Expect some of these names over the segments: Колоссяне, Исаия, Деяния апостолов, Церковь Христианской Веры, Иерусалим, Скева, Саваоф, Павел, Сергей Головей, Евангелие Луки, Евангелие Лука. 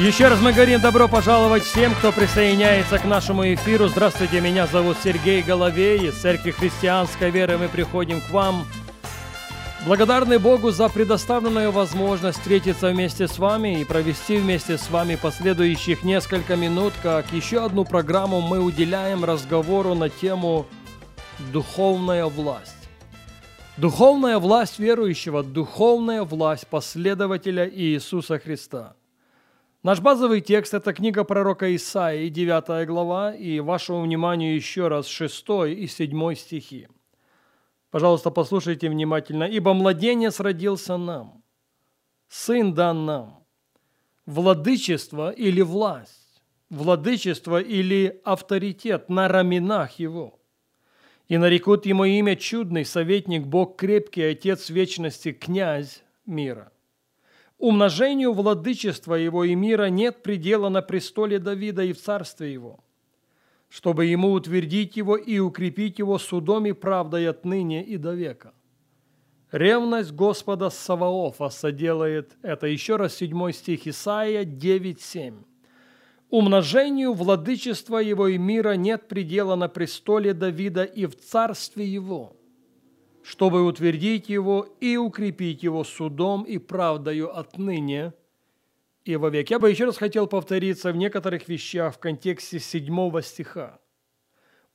Еще раз мы говорим добро пожаловать всем, кто присоединяется к нашему эфиру. Здравствуйте, меня зовут Сергей Головей, из Церкви Христианской Веры мы приходим к вам. Благодарны Богу за предоставленную возможность встретиться вместе с вами и провести вместе с вами последующих несколько минут, как еще одну программу мы уделяем разговору на тему «Духовная власть». Духовная власть верующего, духовная власть последователя Иисуса Христа. Наш базовый текст – это книга пророка Исаии, 9 глава, и вашему вниманию еще раз 6 и 7 стихи. Пожалуйста, послушайте внимательно. «Ибо младенец родился нам, сын дан нам, владычество или авторитет на раменах его. И нарекут ему имя чудный, советник, Бог крепкий, Отец вечности, князь мира. Умножению владычества его и мира нет предела на престоле Давида и в царстве его, чтобы ему утвердить его и укрепить его судом и правдой отныне и до века. Ревность Господа Саваофа соделает это». Еще раз 7 стих Исаия 9:7. «Умножению владычества его и мира нет предела на престоле Давида и в царстве его, чтобы утвердить его и укрепить его судом и правдою отныне и вовек». Я бы еще раз хотел повториться в некоторых вещах в контексте 7 стиха.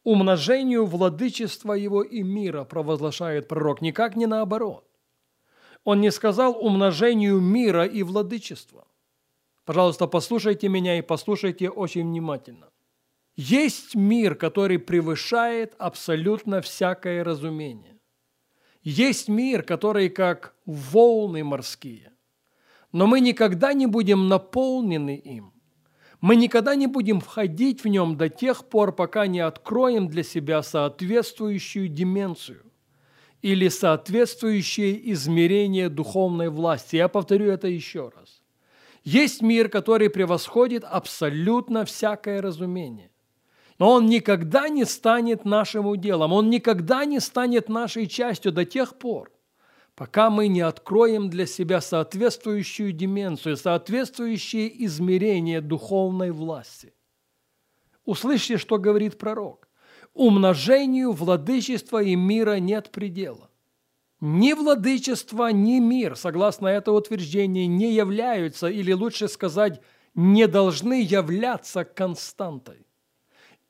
«Умножению владычества его и мира», провозглашает пророк, никак не наоборот. Он не сказал «умножению мира и владычества». Пожалуйста, послушайте меня и послушайте очень внимательно. Есть мир, который превышает абсолютно всякое разумение. Есть мир, который как волны морские. Но мы никогда не будем наполнены им. Мы никогда не будем входить в нем до тех пор, пока не откроем для себя соответствующую дименсию или соответствующее измерение духовной власти. Я повторю это еще раз. Есть мир, который превосходит абсолютно всякое разумение. Но он никогда не станет нашим уделом, он никогда не станет нашей частью до тех пор, пока мы не откроем для себя соответствующую дименсию, соответствующее измерение духовной власти. Услышьте, что говорит пророк. «Умножению владычества и мира нет предела». Ни владычество, ни мир, согласно этому утверждению, не являются, или лучше сказать, не должны являться константой.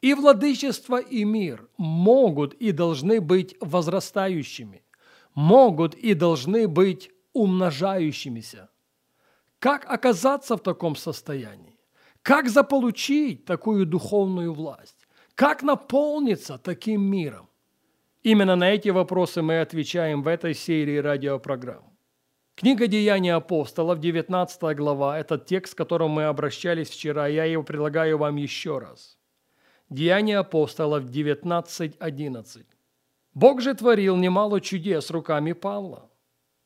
И владычество, и мир могут и должны быть возрастающими, могут и должны быть умножающимися. Как оказаться в таком состоянии? Как заполучить такую духовную власть? Как наполниться таким миром? Именно на эти вопросы мы отвечаем в этой серии радиопрограмм. Книга «Деяния апостолов», 19 глава, этот текст, к которому мы обращались вчера, я его предлагаю вам еще раз. Деяния апостолов 19:11. «Бог же творил немало чудес руками Павла,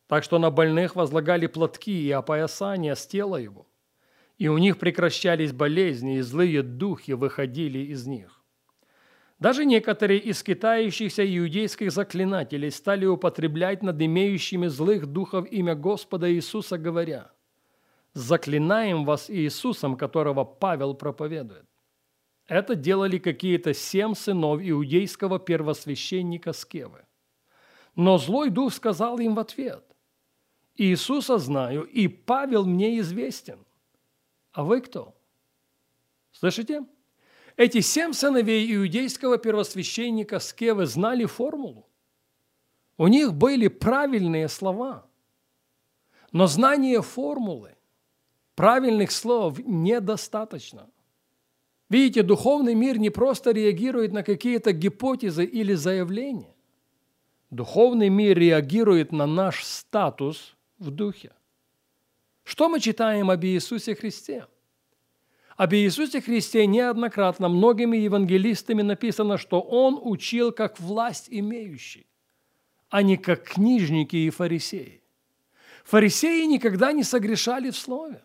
так что на больных возлагали платки и опоясания с тела его, и у них прекращались болезни, и злые духи выходили из них. Даже некоторые из скитающихся иудейских заклинателей стали употреблять над имеющими злых духов имя Господа Иисуса, говоря: „Заклинаем вас Иисусом, которого Павел проповедует“. Это делали какие-то 7 сынов иудейского первосвященника Скевы. Но злой дух сказал им в ответ: „Иисуса знаю, и Павел мне известен. А вы кто?“» Слышите? Эти 7 сыновей иудейского первосвященника Скевы знали формулу. У них были правильные слова. Но знание формулы, правильных слов недостаточно. Видите, духовный мир не просто реагирует на какие-то гипотезы или заявления. Духовный мир реагирует на наш статус в духе. Что мы читаем об Иисусе Христе? Об Иисусе Христе неоднократно многими евангелистами написано, что Он учил как власть имеющий. а не как книжники и фарисеи. Фарисеи никогда не согрешали в слове.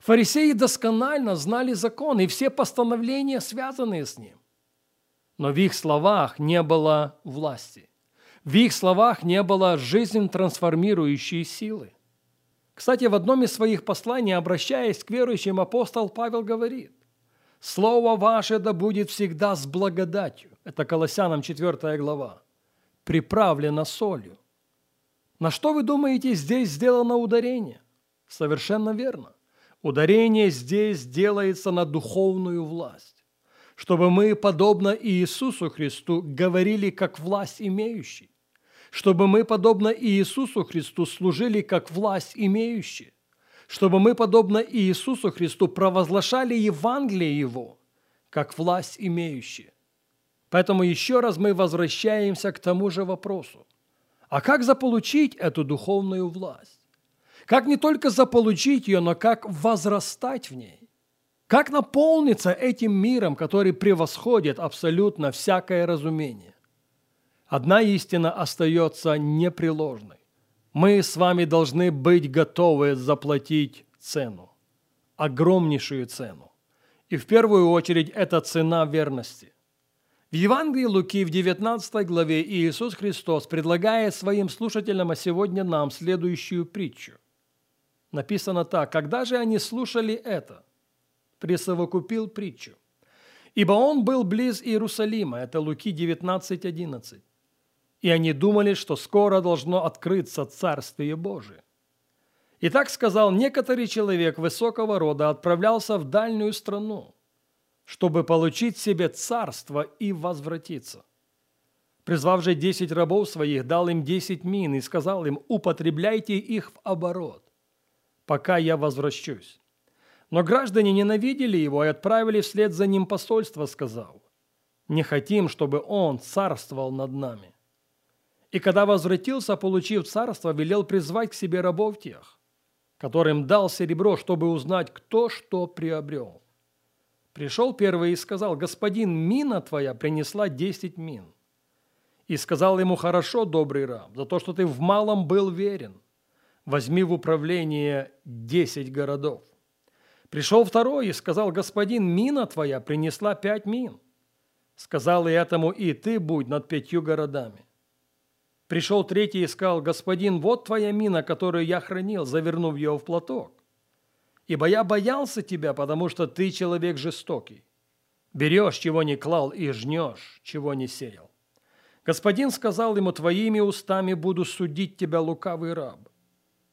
Фарисеи досконально знали закон и все постановления, связанные с ним. Но в их словах не было власти. В их словах не было жизнь трансформирующей силы. Кстати, в одном из своих посланий, обращаясь к верующим, апостол Павел говорит: «Слово ваше да будет всегда с благодатью». Это Колоссянам 4 глава. «Приправлено солью». На что, вы думаете, здесь сделано ударение? Совершенно верно. Ударение здесь делается на духовную власть, чтобы мы, подобно Иисусу Христу, говорили как власть имеющий, чтобы мы, подобно Иисусу Христу, служили как власть имеющий, чтобы мы, подобно Иисусу Христу, провозглашали Евангелие Его как власть имеющий. Поэтому еще раз мы возвращаемся к тому же вопросу. А как заполучить эту духовную власть? Как не только заполучить ее, но как возрастать в ней? Как наполниться этим миром, который превосходит абсолютно всякое разумение? Одна истина остается непреложной. Мы с вами должны быть готовы заплатить цену, огромнейшую цену. И в первую очередь это цена верности. В Евангелии Луки в 19 главе Иисус Христос предлагает своим слушателям, а сегодня нам, следующую притчу. Написано так: «Когда же они слушали это, присовокупил притчу. Ибо он был близ Иерусалима». Это Луки 19:11. «И они думали, что скоро должно открыться Царствие Божие. И так сказал: некоторый человек высокого рода отправлялся в дальнюю страну, чтобы получить себе царство и возвратиться. Призвав же 10 рабов своих, дал им 10 мин и сказал им: употребляйте их в оборот, пока я возвращусь. Но граждане ненавидели его и отправили вслед за ним посольство, сказав: не хотим, чтобы он царствовал над нами. И когда возвратился, получив царство, велел призвать к себе рабов тех, которым дал серебро, чтобы узнать, кто что приобрел. Пришел первый и сказал: господин, мина твоя принесла 10 мин. И сказал ему: хорошо, добрый раб, за то, что ты в малом был верен, возьми в управление 10 городов. Пришел второй и сказал: господин, мина твоя принесла 5 мин. Сказал и этому: и ты будь над 5 городами. Пришел третий и сказал: господин, вот твоя мина, которую я хранил, завернув ее в платок. Ибо я боялся тебя, потому что ты человек жестокий. Берешь, чего не клал, и жнешь, чего не сеял. Господин сказал ему: твоими устами буду судить тебя, лукавый раб.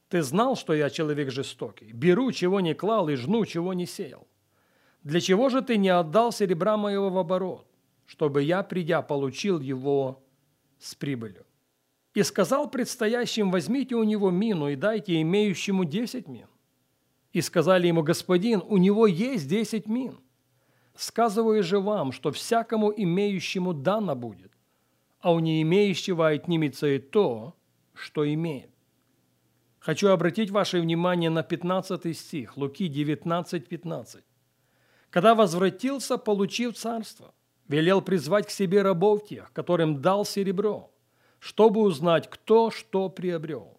Ты знал, что я человек жестокий. Беру, чего не клал, и жну, чего не сеял. Для чего же ты не отдал серебра моего в оборот, чтобы я, придя, получил его с прибылью? И сказал предстоящим: возьмите у него мину и дайте имеющему 10 мин. И сказали ему: господин, у него есть 10 мин. Сказываю же вам, что всякому имеющему дано будет, а у не имеющего отнимется и то, что имеет». Хочу обратить ваше внимание на 15 стих, Луки 19:15. «Когда возвратился, получив царство, велел призвать к себе рабов тех, которым дал серебро, чтобы узнать, кто что приобрел.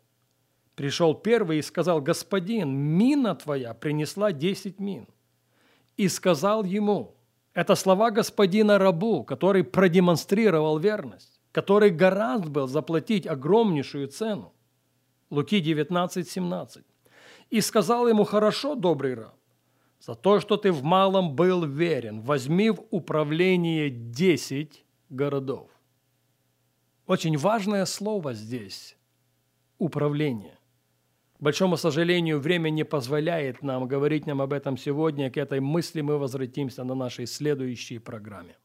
Пришел первый и сказал: господин, мина твоя принесла 10 мин. И сказал ему». Это слова господина рабу, который продемонстрировал верность, который гораздо был заплатить огромнейшую цену. Луки 19:17. «И сказал ему: хорошо, добрый раб, за то, что ты в малом был верен, возьми в управление 10 городов». Очень важное слово здесь – управление. К большому сожалению, время не позволяет нам говорить об этом сегодня. К этой мысли мы возвратимся на нашей следующей программе.